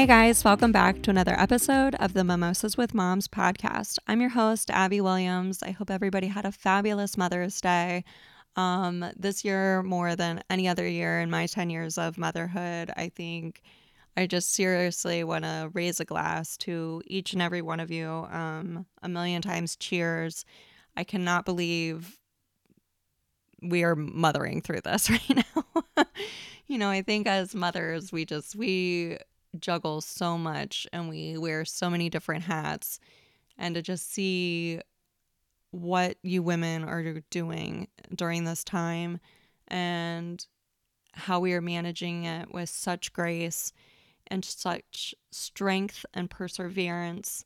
Hey guys, welcome back to another episode of the Mimosas with Moms podcast. I'm your host, Abby Williams. I hope everybody had a fabulous Mother's Day. This year, more than any other year in my 10 years of motherhood, I think I just seriously want to raise a glass to each and every one of you. A million times cheers. I cannot believe we are mothering through this right now. You know, I think as mothers, we juggle so much and we wear so many different hats, and to just see what you women are doing during this time and how we are managing it with such grace and such strength and perseverance.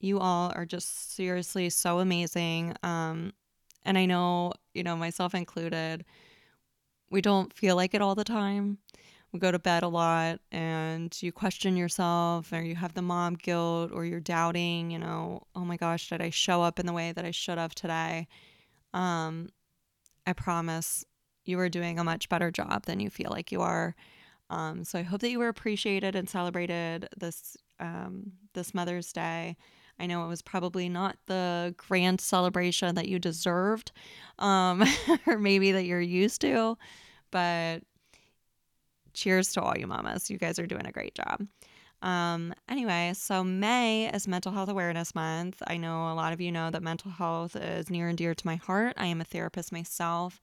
You all are just seriously so amazing. And I know, you know, myself included, we don't feel like it all the time. We go to bed a lot and you question yourself, or you have the mom guilt, or you're doubting, you know, oh my gosh, did I show up in the way that I should have today? I promise you are doing a much better job than you feel like you are. So I hope that you were appreciated and celebrated this this Mother's Day. I know it was probably not the grand celebration that you deserved, or maybe that you're used to, but cheers to all you mamas. You guys are doing a great job. Anyway, so May is Mental Health Awareness Month. I know a lot of you know that mental health is near and dear to my heart. I am a therapist myself,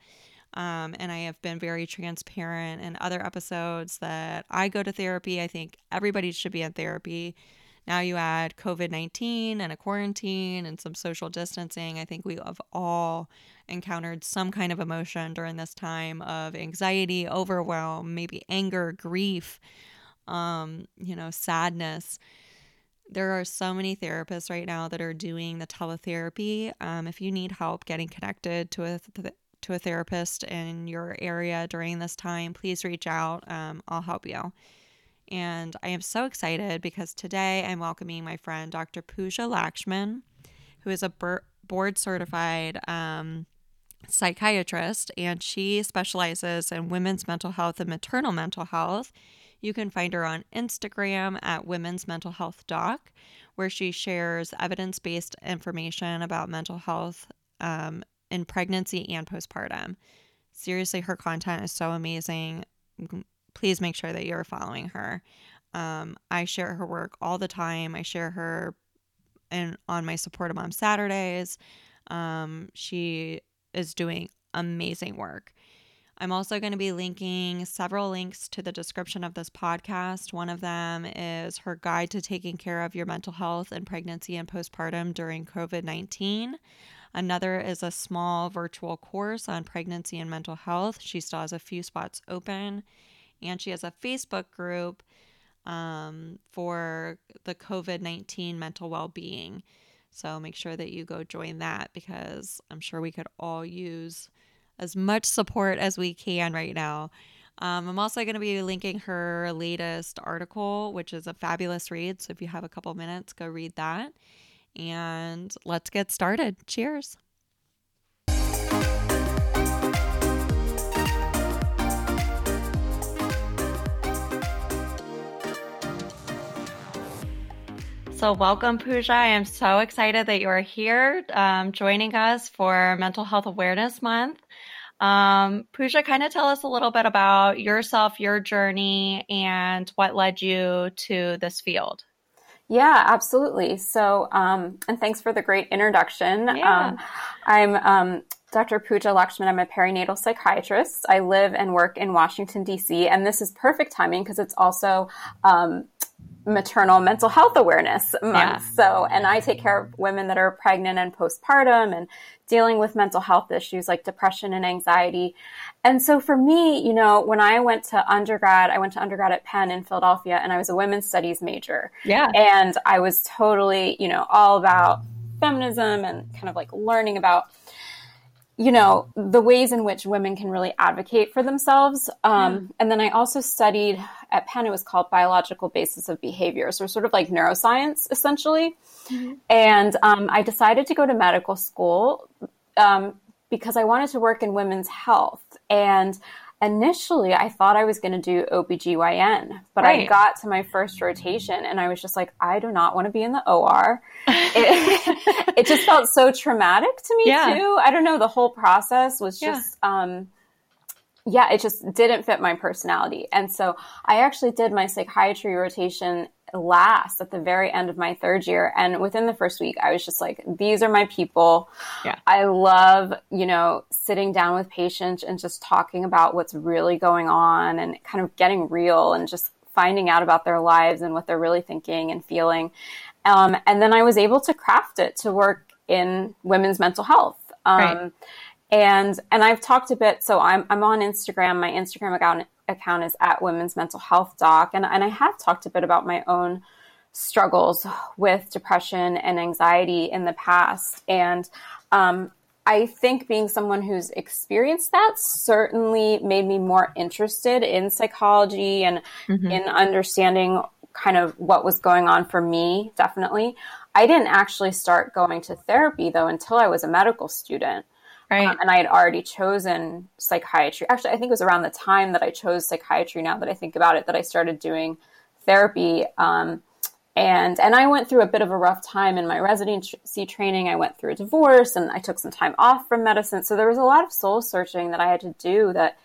and I have been very transparent in other episodes that I go to therapy. I think everybody should be in therapy. Now you add COVID-19 and a quarantine and some social distancing. I think we have all encountered some kind of emotion during this time of anxiety, overwhelm, maybe anger, grief, you know, sadness. There are so many therapists right now that are doing the teletherapy. If you need help getting connected to a therapist in your area during this time, please reach out. I'll help you. And I am so excited because today I'm welcoming my friend, Dr. Pooja Lakshmin, who is a board-certified psychiatrist, and she specializes in women's mental health and maternal mental health. You can find her on Instagram at Women's Mental Health Doc, where she shares evidence-based information about mental health in pregnancy and postpartum. Seriously, her content is so amazing. Please make sure that you're following her. I share her work all the time. I share her on my Support a Mom Saturdays. She is doing amazing work. I'm also going to be linking several links to the description of this podcast. One of them is her guide to taking care of your mental health in pregnancy and postpartum during COVID-19. Another is a small virtual course on pregnancy and mental health. She still has a few spots open. And she has a Facebook group for the COVID-19 mental well-being. So make sure that you go join that, because I'm sure we could all use as much support as we can right now. I'm also going to be linking her latest article, which is a fabulous read. So if you have a couple minutes, go read that. And let's get started. Cheers. So welcome, Pooja. I am so excited that you are here joining us for Mental Health Awareness Month. Pooja, kind of tell us a little bit about yourself, your journey, and what led you to this field. Yeah, absolutely. So, and thanks for the great introduction. Yeah. I'm Dr. Pooja Lakshmin. I'm a perinatal psychiatrist. I live and work in Washington, D.C., and this is perfect timing because it's also Maternal Mental Health Awareness Month. Yeah. So, and I take care of women that are pregnant and postpartum and dealing with mental health issues like depression and anxiety. And so for me, you know, when I went to undergrad at Penn in Philadelphia, and I was a women's studies major. Yeah. And I was totally, you know, all about feminism and kind of like learning about, you know, the ways in which women can really advocate for themselves. And then I also studied at Penn, it was called Biological Basis of Behavior. So sort of like neuroscience, essentially. Mm-hmm. And I decided to go to medical school because I wanted to work in women's health. And initially I thought I was going to do OBGYN, but right. I got to my first rotation and I was just like, I do not want to be in the OR. It just felt so traumatic to me too. I don't know. The whole process was just, it just didn't fit my personality. And so I actually did my psychiatry rotation last at the very end of my third year. And within the first week, I was just like, these are my people. Yeah. I love, sitting down with patients and just talking about what's really going on and kind of getting real and just finding out about their lives and what they're really thinking and feeling. And then I was able to craft it to work in women's mental health. Right. And I've talked a bit, so I'm on Instagram. My Instagram account is at Women's Mental Health Doc. And I have talked a bit about my own struggles with depression and anxiety in the past. And I think being someone who's experienced that certainly made me more interested in psychology and in understanding kind of what was going on for me, definitely. I didn't actually start going to therapy, though, until I was a medical student. Right. And I had already chosen psychiatry. Actually, I think it was around the time that I chose psychiatry, now that I think about it, that I started doing therapy. And I went through a bit of a rough time in my residency training. I went through a divorce and I took some time off from medicine. So there was a lot of soul searching that I had to do, that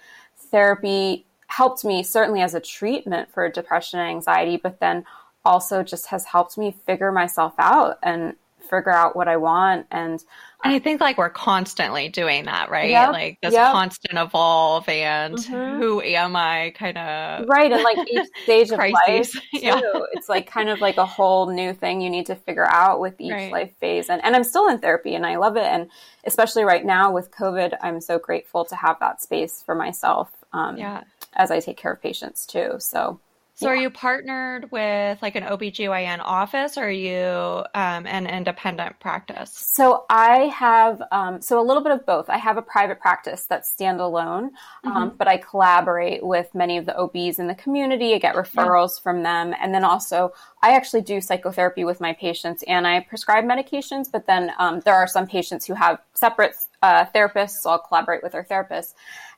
therapy helped me certainly as a treatment for depression and anxiety, but then also just has helped me figure myself out and figure out what I want. And I think we're constantly doing that, right? Yep, this constant evolve and who am I kind of. Right. And each stage of life too. Yeah. It's kind of a whole new thing you need to figure out with each life phase. And I'm still in therapy and I love it. And especially right now with COVID, I'm so grateful to have that space for myself as I take care of patients too. So are you partnered with an OBGYN office, or are you an independent practice? So I have a little bit of both. I have a private practice that's standalone, but I collaborate with many of the OBs in the community. I get referrals from them. And then also I actually do psychotherapy with my patients and I prescribe medications, but then there are some patients who have separate therapists, so I'll collaborate with their therapists.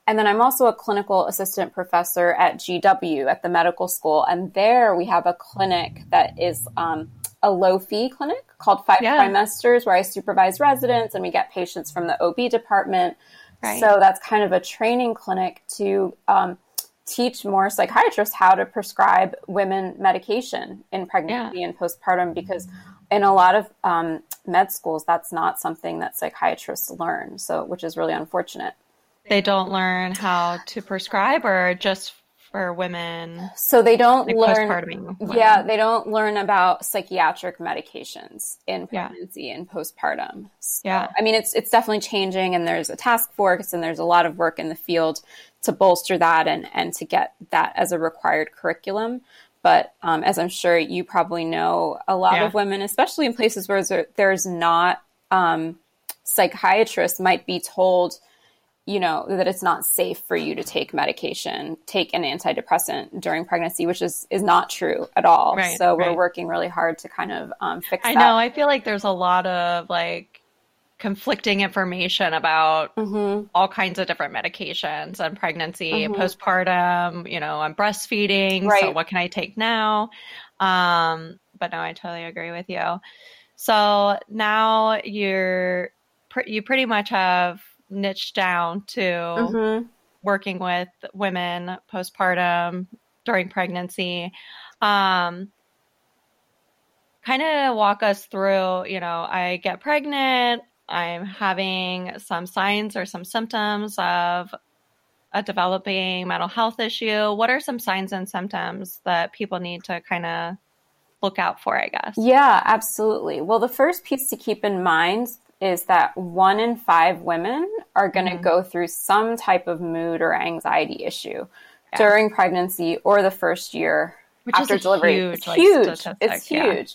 And then I'm also a clinical assistant professor at GW at the medical school. And there we have a clinic that is a low-fee clinic called Five Trimesters, where I supervise residents and we get patients from the OB department. Right. So that's kind of a training clinic to teach more psychiatrists how to prescribe women medication in pregnancy and postpartum, because in a lot of med schools, that's not something that psychiatrists learn, which is really unfortunate. They don't learn how to prescribe, or just for women? So they don't learn. Yeah, they don't learn about psychiatric medications in pregnancy and postpartum. So, I mean, it's definitely changing, and there's a task force and there's a lot of work in the field to bolster that and to get that as a required curriculum. But as I'm sure you probably know, a lot of women, especially in places where there's not psychiatrists, might be told, that it's not safe for you to take medication, take an antidepressant during pregnancy, which is not true at all. Right, so we're working really hard to kind of fix that. I know. I feel there's a lot of conflicting information about all kinds of different medications and pregnancy, postpartum, and breastfeeding. Right. So what can I take now? But no, I totally agree with you. So now you pretty much have niche down to working with women postpartum during pregnancy. Kind of walk us through, I get pregnant, I'm having some signs or some symptoms of a developing mental health issue. What are some signs and symptoms that people need to kind of look out for, I guess? Yeah, absolutely. Well, the first piece to keep in mind is that 1 in 5 women are going to go through some type of mood or anxiety issue during pregnancy or the first year after delivery. It's huge.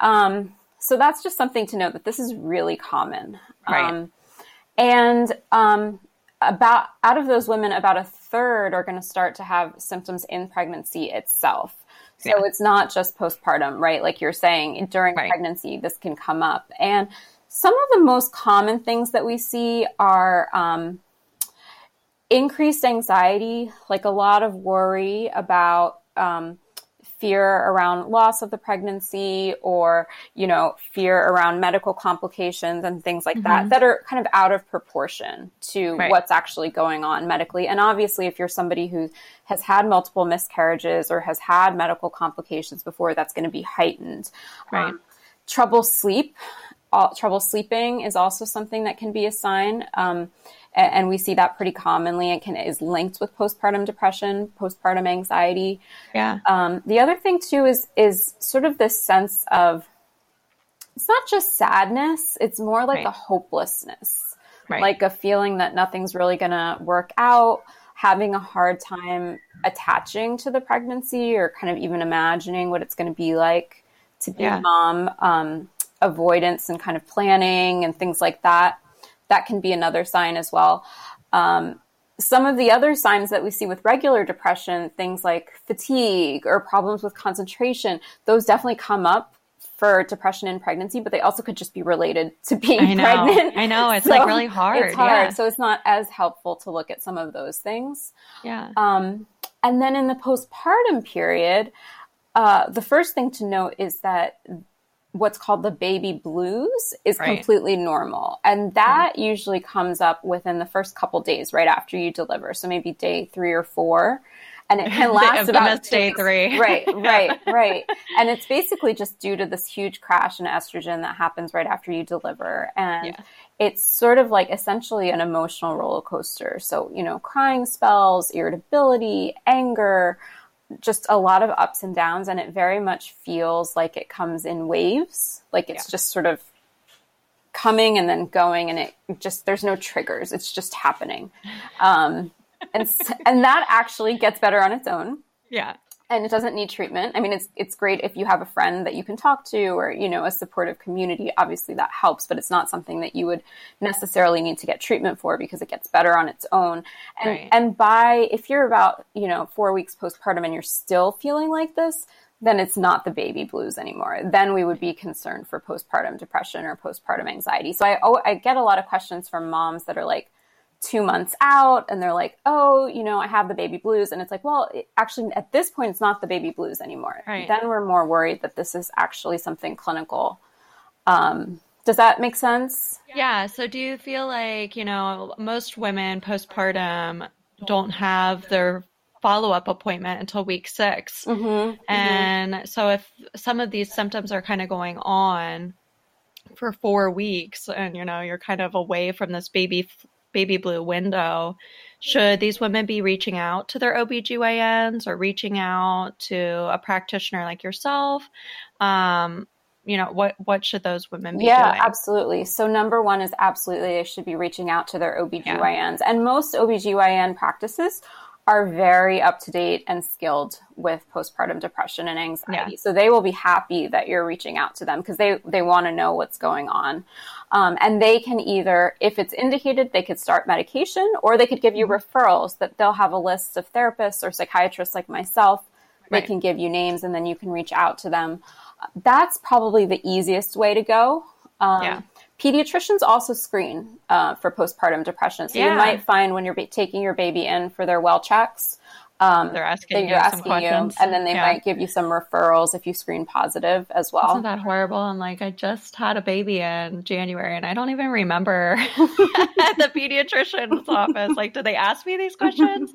So that's just something to know, that this is really common. Right. Out of those women, about a third are going to start to have symptoms in pregnancy itself. So it's not just postpartum, right? Like you're saying, during pregnancy, this can come up. And some of the most common things that we see are increased anxiety, like a lot of worry about fear around loss of the pregnancy or, you know, fear around medical complications and things like that are kind of out of proportion to what's actually going on medically. And obviously, if you're somebody who has had multiple miscarriages or has had medical complications before, that's going to be heightened. Right. Trouble sleeping is also something that can be a sign. And we see that pretty commonly. It is linked with postpartum depression, postpartum anxiety. Yeah. The other thing too is sort of this sense of, it's not just sadness. It's more like a hopelessness, like a feeling that nothing's really going to work out, having a hard time attaching to the pregnancy or kind of even imagining what it's going to be like to be a mom, avoidance and kind of planning and things like that. That can be another sign as well. Some of the other signs that we see with regular depression, things like fatigue or problems with concentration, those definitely come up for depression in pregnancy, but they also could just be related to being pregnant. I know. It's like really hard. It's hard. Yeah. So it's not as helpful to look at some of those things. Yeah. And then in the postpartum period, the first thing to note is that what's called the baby blues is completely normal. And that usually comes up within the first couple days right after you deliver. So maybe day 3 or 4. And it can last about day 3. Right. And it's basically just due to this huge crash in estrogen that happens right after you deliver. And it's sort of like essentially an emotional roller coaster. So, you know, crying spells, irritability, anger, just a lot of ups and downs, and it very much feels like it comes in waves. Like it's just sort of coming and then going, and it just, there's no triggers. It's just happening. And that actually gets better on its own. Yeah. And it doesn't need treatment. I mean, it's great if you have a friend that you can talk to or, you know, a supportive community, obviously that helps, but it's not something that you would necessarily need to get treatment for because it gets better on its own. And if you're about, you know, 4 weeks postpartum and you're still feeling like this, then it's not the baby blues anymore. Then we would be concerned for postpartum depression or postpartum anxiety. So I get a lot of questions from moms that are like, 2 months out and they're like, oh, you know, I have the baby blues. And it's like, well, actually at this point, it's not the baby blues anymore. Right. Then we're more worried that this is actually something clinical. Does that make sense? Yeah. So do you feel like, you know, most women postpartum don't have their follow-up appointment until week 6. And so if some of these symptoms are kind of going on for 4 weeks and, you know, you're kind of away from this baby blue window, should these women be reaching out to their OBGYNs or reaching out to a practitioner like yourself? You know, what should those women be doing? Yeah, absolutely. So number one is absolutely they should be reaching out to their OBGYNs. Yeah. And most OBGYN practices are very up-to-date and skilled with postpartum depression and anxiety. Yeah. So they will be happy that you're reaching out to them because they want to know what's going on. And they can either, if it's indicated, they could start medication or they could give you referrals that they'll have a list of therapists or psychiatrists like myself. They can give you names and then you can reach out to them. That's probably the easiest way to go. Pediatricians also screen for postpartum depression. So you might find when you're taking your baby in for their well checks, they're asking you some questions. And then they might give you some referrals if you screen positive as well. Isn't that horrible? I'm like, I just had a baby in January and I don't even remember at the pediatrician's office. Like, did they ask me these questions?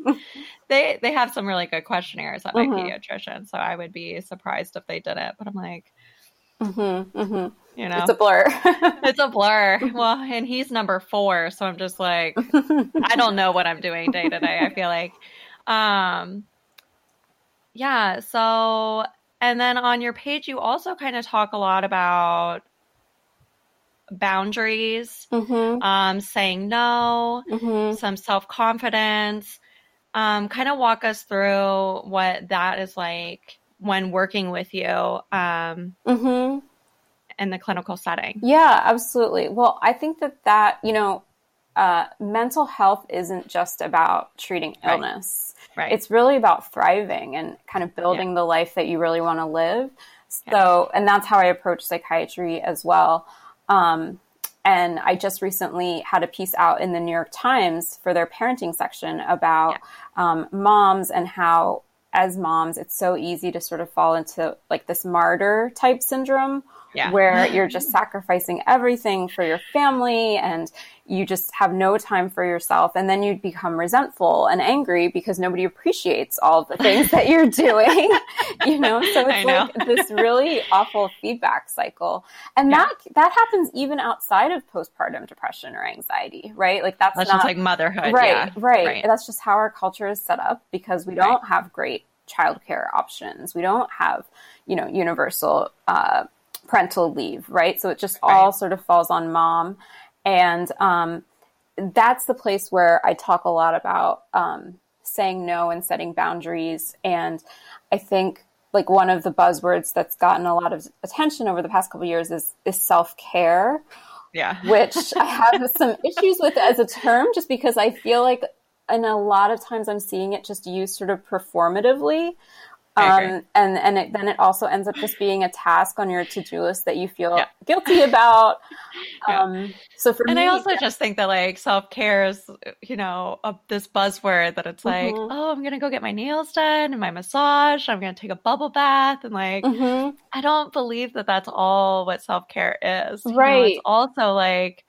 They have some really good questionnaires at my pediatrician. So I would be surprised if they did it. But I'm like, you know, it's a blur. Well, and he's number 4. So I'm just like, I don't know what I'm doing day to day. I feel like, yeah. So, and then on your page, you also kind of talk a lot about boundaries, saying no, some self-confidence, kind of walk us through what that is like when working with you, in the clinical setting. Yeah, absolutely. Well, I think that, you know, mental health isn't just about treating illness. Right. It's really about thriving and kind of building the life that you really want to live. So, and that's how I approach psychiatry as well. And I just recently had a piece out in the New York Times for their parenting section about moms and how, as moms, it's so easy to sort of fall into like this martyr type syndrome where you're just sacrificing everything for your family and you just have no time for yourself. And then you become resentful and angry because nobody appreciates all the things that you're doing, you know? So it's like this really awful feedback cycle. And that happens even outside of postpartum depression or anxiety, right? Like that's not just like motherhood. Right. That's just how our culture is set up because we don't have great childcare options. We don't have, you know, universal, parental leave, right? So it just all sort of falls on mom. And that's the place where I talk a lot about saying no and setting boundaries. And I think like one of the buzzwords that's gotten a lot of attention over the past couple of years is self-care, which I have some issues with as a term, just because I feel like, and a lot of times I'm seeing it just used sort of performatively. And it also ends up just being a task on your to-do list that you feel guilty about. So for me, I also just think that like self-care is, you know, this buzzword that it's like, oh, I'm going to go get my nails done and my massage. I'm going to take a bubble bath. And like, I don't believe that that's all what self-care is. You know, it's also like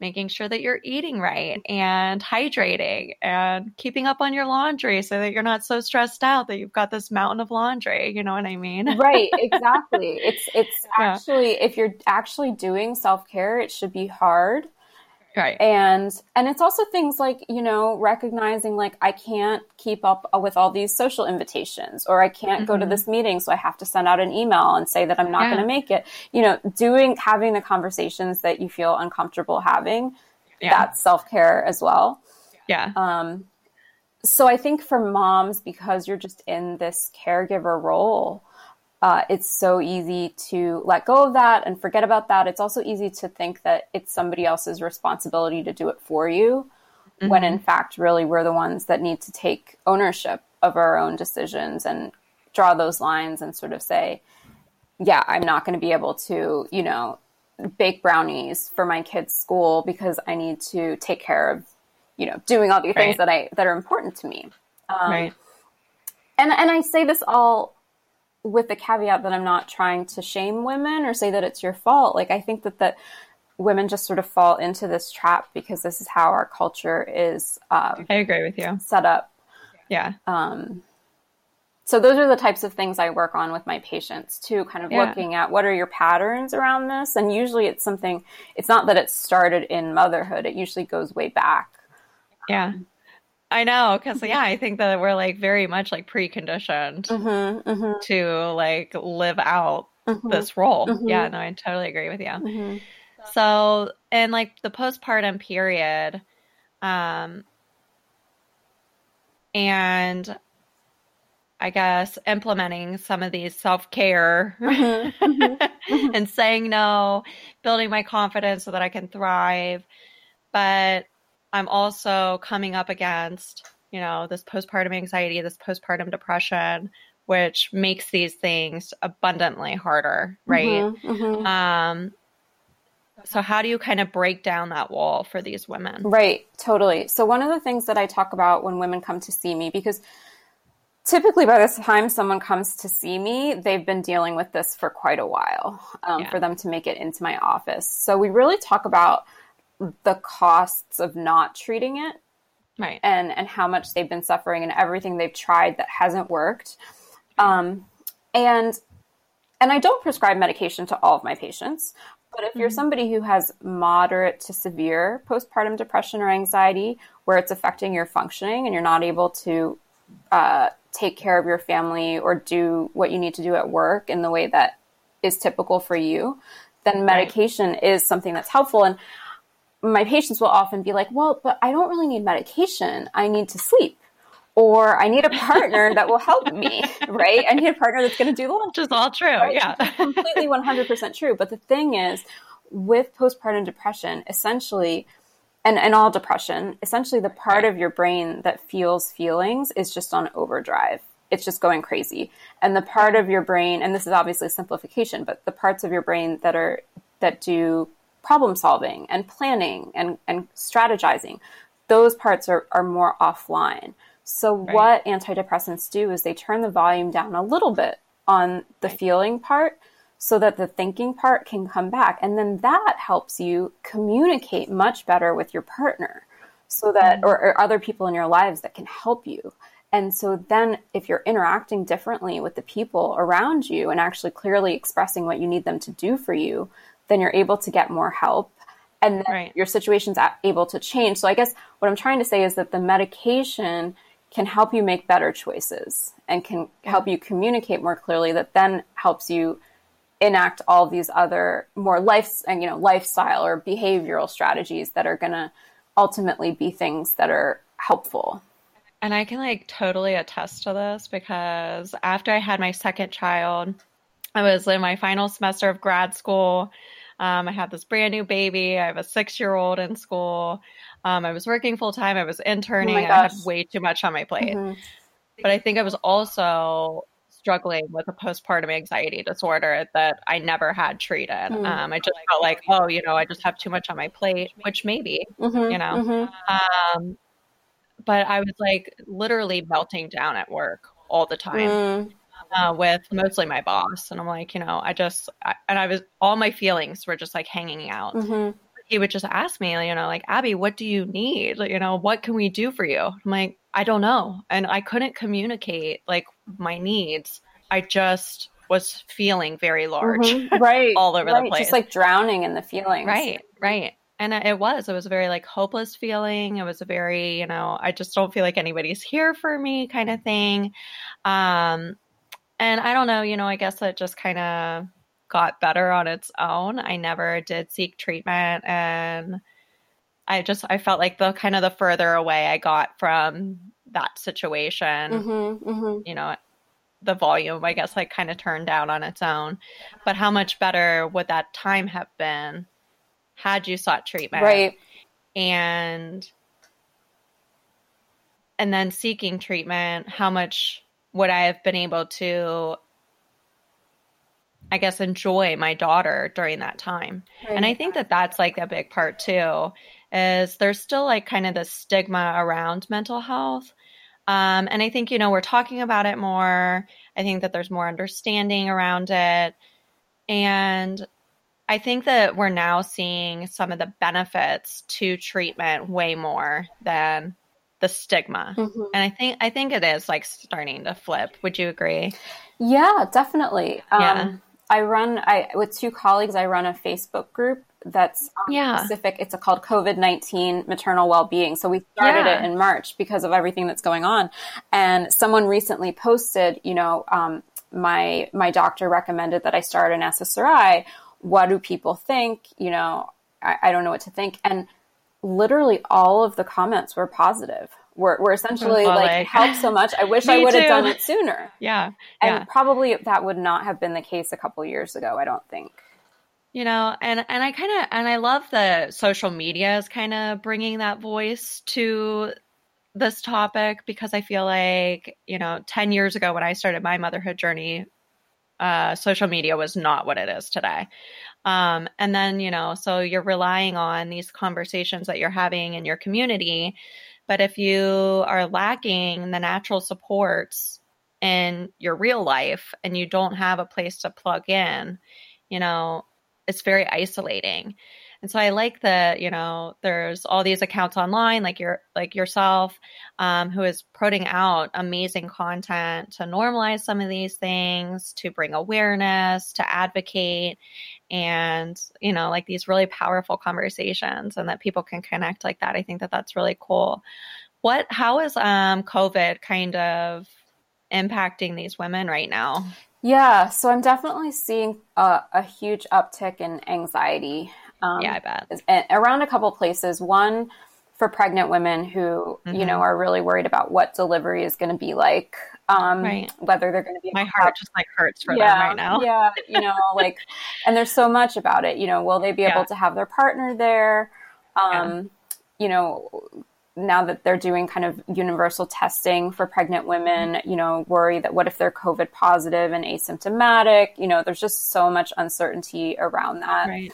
making sure that you're eating right and hydrating and keeping up on your laundry so that you're not so stressed out that you've got this mountain of laundry. You know what I mean? Right, exactly. It's actually, if you're actually doing self-care, it should be hard. Right. And it's also things like, you know, recognizing like, I can't keep up with all these social invitations, or I can't go to this meeting. So I have to send out an email and say that I'm not going to make it, you know, having the conversations that you feel uncomfortable having, that's self-care as well. So I think for moms, because you're just in this caregiver role, it's so easy to let go of that and forget about that. It's also easy to think that it's somebody else's responsibility to do it for you, when in fact, really, we're the ones that need to take ownership of our own decisions and draw those lines and sort of say, yeah, I'm not going to be able to, you know, bake brownies for my kids' school because I need to take care of, you know, doing all the things that are important to me. And I say this all with the caveat that I'm not trying to shame women or say that it's your fault. Like, I think that women just sort of fall into this trap because this is how our culture is. I agree with you. Set up. Yeah. So those are the types of things I work on with my patients too, kind of looking at what are your patterns around this. And usually it's something, it's not that it started in motherhood. It usually goes way back. I know, because I think that we're like very much like preconditioned to like live out this role. Yeah, no, I totally agree with you. So, and like the postpartum period, and I guess implementing some of these self-care and saying no, building my confidence so that I can thrive, but I'm also coming up against, you know, this postpartum anxiety, this postpartum depression, which makes these things abundantly harder, right? So how do you kind of break down that wall for these women? Right, totally. So one of the things that I talk about when women come to see me, because typically by the time someone comes to see me, they've been dealing with this for quite a while for them to make it into my office. So we really talk about the costs of not treating it, right? And how much they've been suffering and everything they've tried that hasn't worked. And I don't prescribe medication to all of my patients, but if you're somebody who has moderate to severe postpartum depression or anxiety, where it's affecting your functioning and you're not able to take care of your family or do what you need to do at work in the way that is typical for you, then medication is something that's helpful. And my patients will often be like, well, but I don't really need medication. I need to sleep, or I need a partner that will help me, right? I need a partner that's going to do the lunch. Which is all true, right? It's completely 100% true. But the thing is, with postpartum depression, essentially, and all depression, essentially the part of your brain that feels feelings is just on overdrive. It's just going crazy. And the part of your brain, and this is obviously simplification, but the parts of your brain that do problem solving and planning and strategizing, those parts are more offline. So right. What antidepressants do is they turn the volume down a little bit on the right. feeling part so that the thinking part can come back. And then that helps you communicate much better with your partner so that, or other people in your lives that can help you. And so then if you're interacting differently with the people around you and actually clearly expressing what you need them to do for you, then you're able to get more help and then right. your situation's able to change. So I guess what I'm trying to say is that the medication can help you make better choices and can help you communicate more clearly, that then helps you enact all these other more lifestyle or behavioral strategies that are going to ultimately be things that are helpful. And I can totally attest to this, because after I had my second child, I was in my final semester of grad school. I had this brand new baby. I have a 6-year-old in school. I was working full time. I was interning. I had way too much on my plate. Mm-hmm. But I think I was also struggling with a postpartum anxiety disorder that I never had treated. Mm-hmm. I just felt I just have too much on my plate, which maybe, mm-hmm. you know. Mm-hmm. But I was literally melting down at work all the time with mostly my boss. And I'm all my feelings were just hanging out. Mm-hmm. He would just ask me, Abby, what do you need? What can we do for you? I'm like, I don't know. And I couldn't communicate my needs. I just was feeling very large, mm-hmm. right. all over right. the place. Just drowning in the feelings. Right, right. And it was a very hopeless feeling. It was a very, I just don't feel like anybody's here for me kind of thing. And I don't know, I guess it just kind of got better on its own. I never did seek treatment. And I felt the further away I got from that situation, mm-hmm, mm-hmm. The volume, I guess, kind of turned down on its own. But how much better would that time have been had you sought treatment? Right. And then seeking treatment, how much would I have been able to, I guess, enjoy my daughter during that time? Right. And I think that that's a big part too, is there's still kind of this stigma around mental health. And I think, we're talking about it more. I think that there's more understanding around it. And I think that we're now seeing some of the benefits to treatment way more than the stigma. Mm-hmm. And I think it is starting to flip. Would you agree? Yeah, definitely. Yeah. With two colleagues, I run a Facebook group that's specific. It's called COVID-19 maternal well-being. So we started it in March because of everything that's going on. And someone recently posted, my doctor recommended that I start an SSRI. What do people think? I don't know what to think. And literally all of the comments were positive. We're essentially helped so much. I wish I would have done it sooner. Yeah. And probably that would not have been the case a couple years ago, I don't think. And I love that social media is kind of bringing that voice to this topic, because I feel 10 years ago when I started my motherhood journey, social media was not what it is today. And then, so you're relying on these conversations that you're having in your community. But if you are lacking the natural supports in your real life and you don't have a place to plug in, it's very isolating. And so I like that, there's all these accounts online, yourself, who is putting out amazing content to normalize some of these things, to bring awareness, to advocate, and, these really powerful conversations, and that people can connect like that. I think that that's really cool. How is COVID kind of impacting these women right now? Yeah. So I'm definitely seeing a huge uptick in anxiety. I bet. And around a couple places, one for pregnant women who, mm-hmm. Are really worried about what delivery is going to be like, right. whether they're going to be. My heart just hurts for them right now. Yeah. And there's so much about it, will they be able to have their partner there? Now that they're doing kind of universal testing for pregnant women, worry that what if they're COVID positive and asymptomatic, there's just so much uncertainty around that. Right.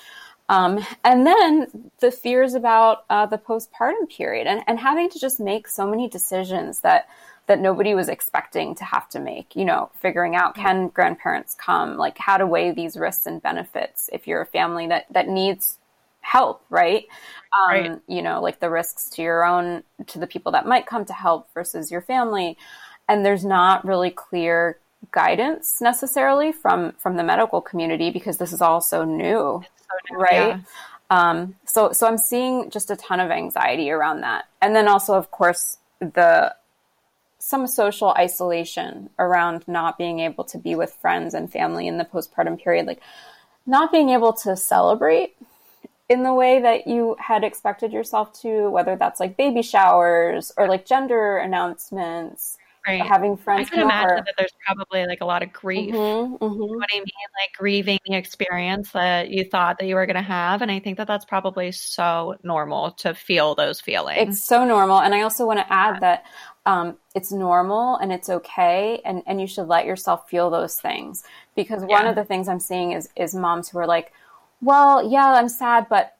And then the fears about the postpartum period and having to just make so many decisions that nobody was expecting to have to make, you know, figuring out, can grandparents come, like how to weigh these risks and benefits if you're a family that needs help, right? Right. You know, like the risks to your own, to the people that might come to help versus your family. And there's not really clear guidance necessarily from the medical community because this is all so new, right? Yeah. So I'm seeing just a ton of anxiety around that. And then also, of course, some social isolation around not being able to be with friends and family in the postpartum period, like not being able to celebrate in the way that you had expected yourself to, whether that's like baby showers or like gender announcements, right. Having friends. I can imagine that there's probably like a lot of grief. Mm-hmm, mm-hmm. You know what I mean? Like grieving the experience that you thought that you were going to have. And I think that that's probably so normal to feel those feelings. It's so normal. And I also want to add that it's normal and it's okay. And you should let yourself feel those things, because one of the things I'm seeing is moms who are like, well, yeah, I'm sad, but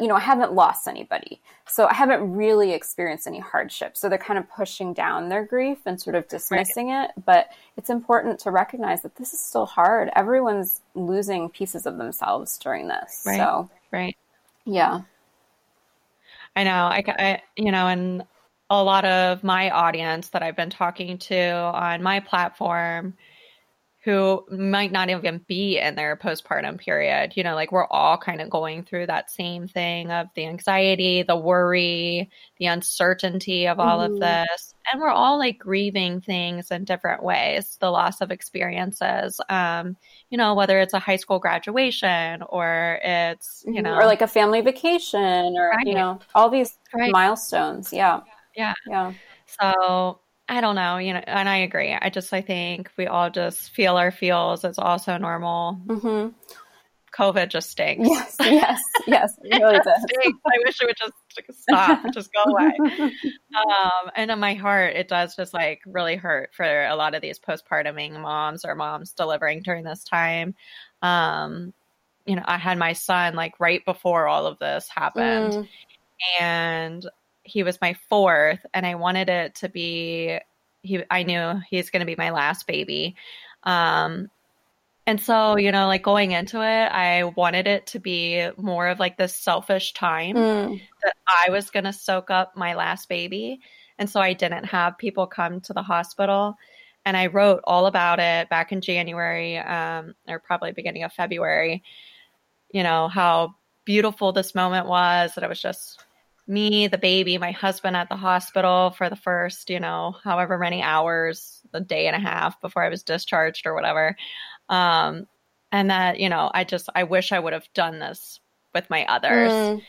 you know, I haven't lost anybody. So I haven't really experienced any hardship. So they're kind of pushing down their grief and sort of dismissing it. But it's important to recognize that this is still hard. Everyone's losing pieces of themselves during this. Right. So, right. Yeah. I know. I you know, and a lot of my audience that I've been talking to on my platform who might not even be in their postpartum period, you know, like we're all kind of going through that same thing of the anxiety, the worry, the uncertainty of all of this. And we're all like grieving things in different ways, the loss of experiences, you know, whether it's a high school graduation or it's, you know, or like a family vacation or, you know, all these milestones. Yeah. Yeah. Yeah. So I don't know, you know, and I agree. I think we all just feel our feels. It's also normal. Mm-hmm. COVID just stinks. Yes, yes, yes. It really does. I wish it would just stop, just go away. And in my heart, it does just like really hurt for a lot of these postpartuming moms or moms delivering during this time. You know, I had my son like right before all of this happened, and he was my fourth, and I wanted it to be, I knew he's going to be my last baby. And so, you know, like going into it, I wanted it to be more of like this selfish time that I was going to soak up my last baby. And so I didn't have people come to the hospital, and I wrote all about it back in January, or probably beginning of February, you know, how beautiful this moment was, that it was just me, the baby, my husband at the hospital for the first, you know, however many hours, a day and a half before I was discharged or whatever. And that, you know, I wish I would have done this with my others.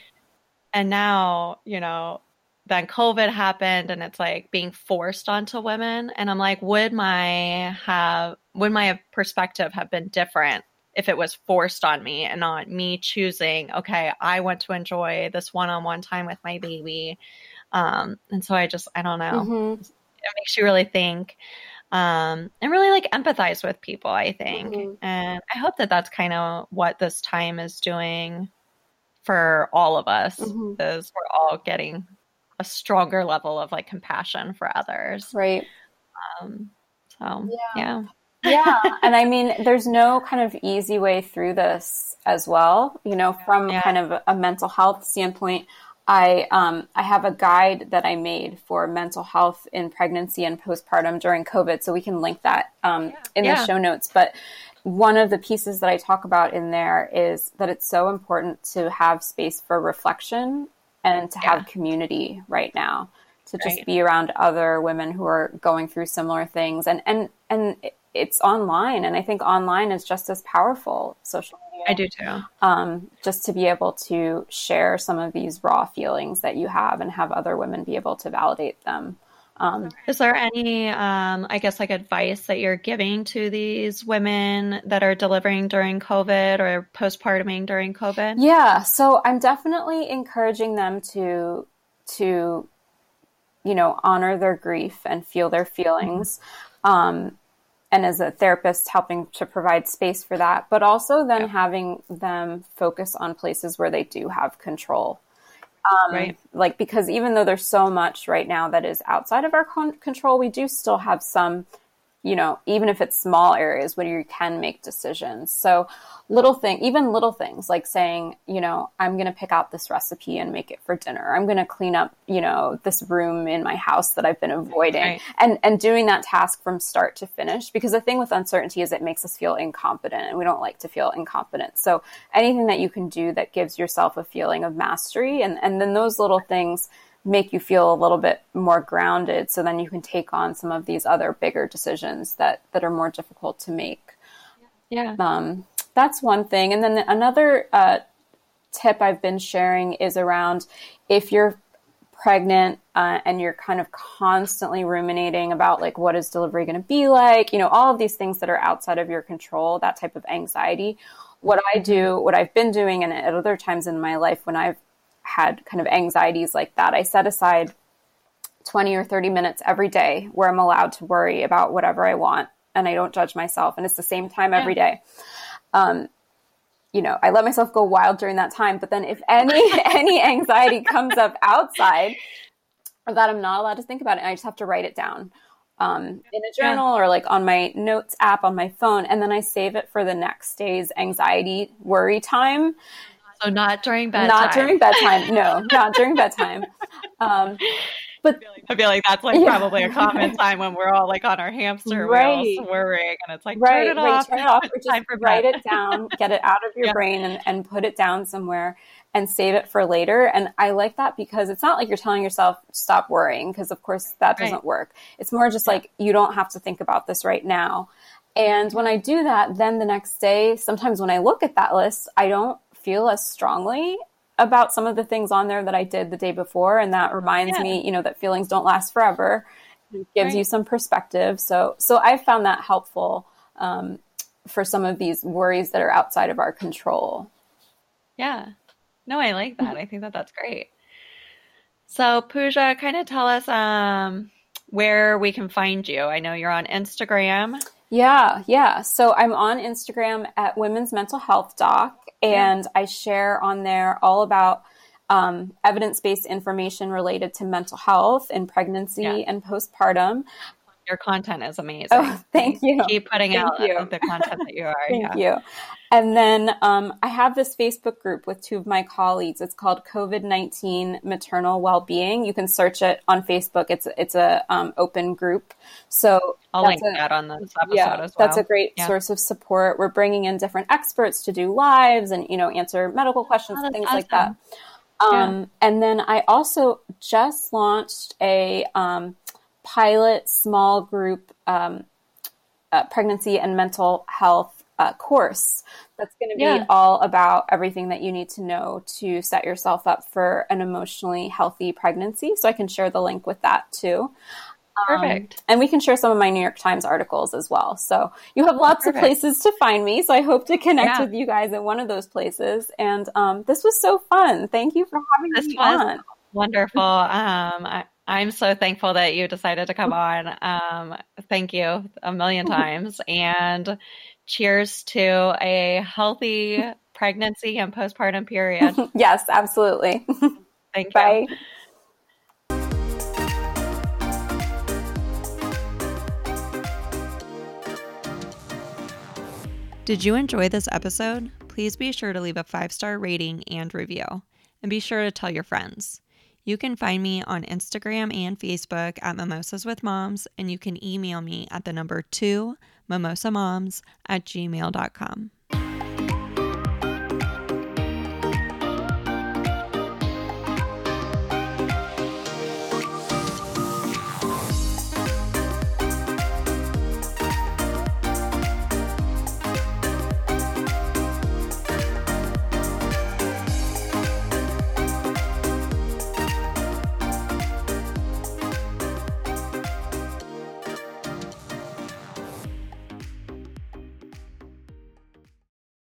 And now, you know, then COVID happened, and it's like being forced onto women. And I'm like, would my perspective have been different if it was forced on me and not me choosing, okay, I want to enjoy this one-on-one time with my baby. And so I don't know. Mm-hmm. It makes you really think, and really like empathize with people, I think. Mm-hmm. And I hope that that's kind of what this time is doing for all of us, is we're all getting a stronger level of like compassion for others. Right. Yeah. Yeah. And I mean, there's no kind of easy way through this as well. You know, from kind of a mental health standpoint, I have a guide that I made for mental health in pregnancy and postpartum during COVID. So we can link that in the show notes. But one of the pieces that I talk about in there is that it's so important to have space for reflection and to have community right now, to just be around other women who are going through similar things. And it's online, and I think online is just as powerful, social media. I do too. Just to be able to share some of these raw feelings that you have and have other women be able to validate them. Is there any, I guess, like advice that you're giving to these women that are delivering during COVID or postpartuming during COVID? Yeah. So I'm definitely encouraging them to you know, honor their grief and feel their feelings. and as a therapist helping to provide space for that, but also then having them focus on places where they do have control. Like, because even though there's so much right now that is outside of our control, we do still have some, you know, even if it's small areas where you can make decisions. So little things like saying, you know, I'm going to pick out this recipe and make it for dinner. I'm going to clean up, you know, this room in my house that I've been avoiding, and doing that task from start to finish, because the thing with uncertainty is it makes us feel incompetent, and we don't like to feel incompetent. So anything that you can do that gives yourself a feeling of mastery, and then those little things make you feel a little bit more grounded. So then you can take on some of these other bigger decisions that are more difficult to make. Yeah. That's one thing. And then another tip I've been sharing is around if you're pregnant and you're kind of constantly ruminating about like, what is delivery going to be like? You know, all of these things that are outside of your control, that type of anxiety. What I've been doing, and at other times in my life when I've had kind of anxieties like that, I set aside 20 or 30 minutes every day where I'm allowed to worry about whatever I want, and I don't judge myself. And it's the same time every day. You know, I let myself go wild during that time, but then if any anxiety comes up outside of that, I'm not allowed to think about it. And I just have to write it down in a journal or like on my notes app on my phone. And then I save it for the next day's anxiety worry time. So not during bedtime. No, not during bedtime. But I feel like that's like probably a common time when we're all like on our hamster wheels worrying, and it's like turn it off. Or just write it down, get it out of your brain, and put it down somewhere and save it for later. And I like that because it's not like you're telling yourself stop worrying, because of course that doesn't work. It's more just like you don't have to think about this right now. And when I do that, then the next day, sometimes when I look at that list, I don't feel as strongly about some of the things on there that I did the day before. And that reminds me, you know, that feelings don't last forever. It gives you some perspective. So I found that helpful for some of these worries that are outside of our control. Yeah. No, I like that. I think that that's great. So Pooja, kind of tell us where we can find you. I know you're on Instagram. Yeah. So I'm on Instagram at Women's Mental Health Doc. And I share on there all about evidence-based information related to mental health and pregnancy and postpartum. Your content is amazing. Oh, thank you. Keep putting out the content that you are. Thank you. And then I have this Facebook group with two of my colleagues. It's called COVID-19 Maternal Wellbeing. You can search it on Facebook. It's a open group. So I'll link that on this episode as well. That's a great source of support. We're bringing in different experts to do lives and, you know, answer medical questions and things like that. And then I also just launched a pilot small group pregnancy and mental health course that's going to be all about everything that you need to know to set yourself up for an emotionally healthy pregnancy. So I can share the link with that too. Perfect. And we can share some of my New York Times articles as well. So you have lots of places to find me. So I hope to connect with you guys at one of those places. And this was so fun. Thank you for having me on. Wonderful. I'm so thankful that you decided to come on. Thank you a million times. And cheers to a healthy pregnancy and postpartum period. Yes, absolutely. Thank you. Bye. Did you enjoy this episode? Please be sure to leave a 5-star rating and review. And be sure to tell your friends. You can find me on Instagram and Facebook at Mimosas with Moms, and you can email me at the number 2 mimosamoms@gmail.com.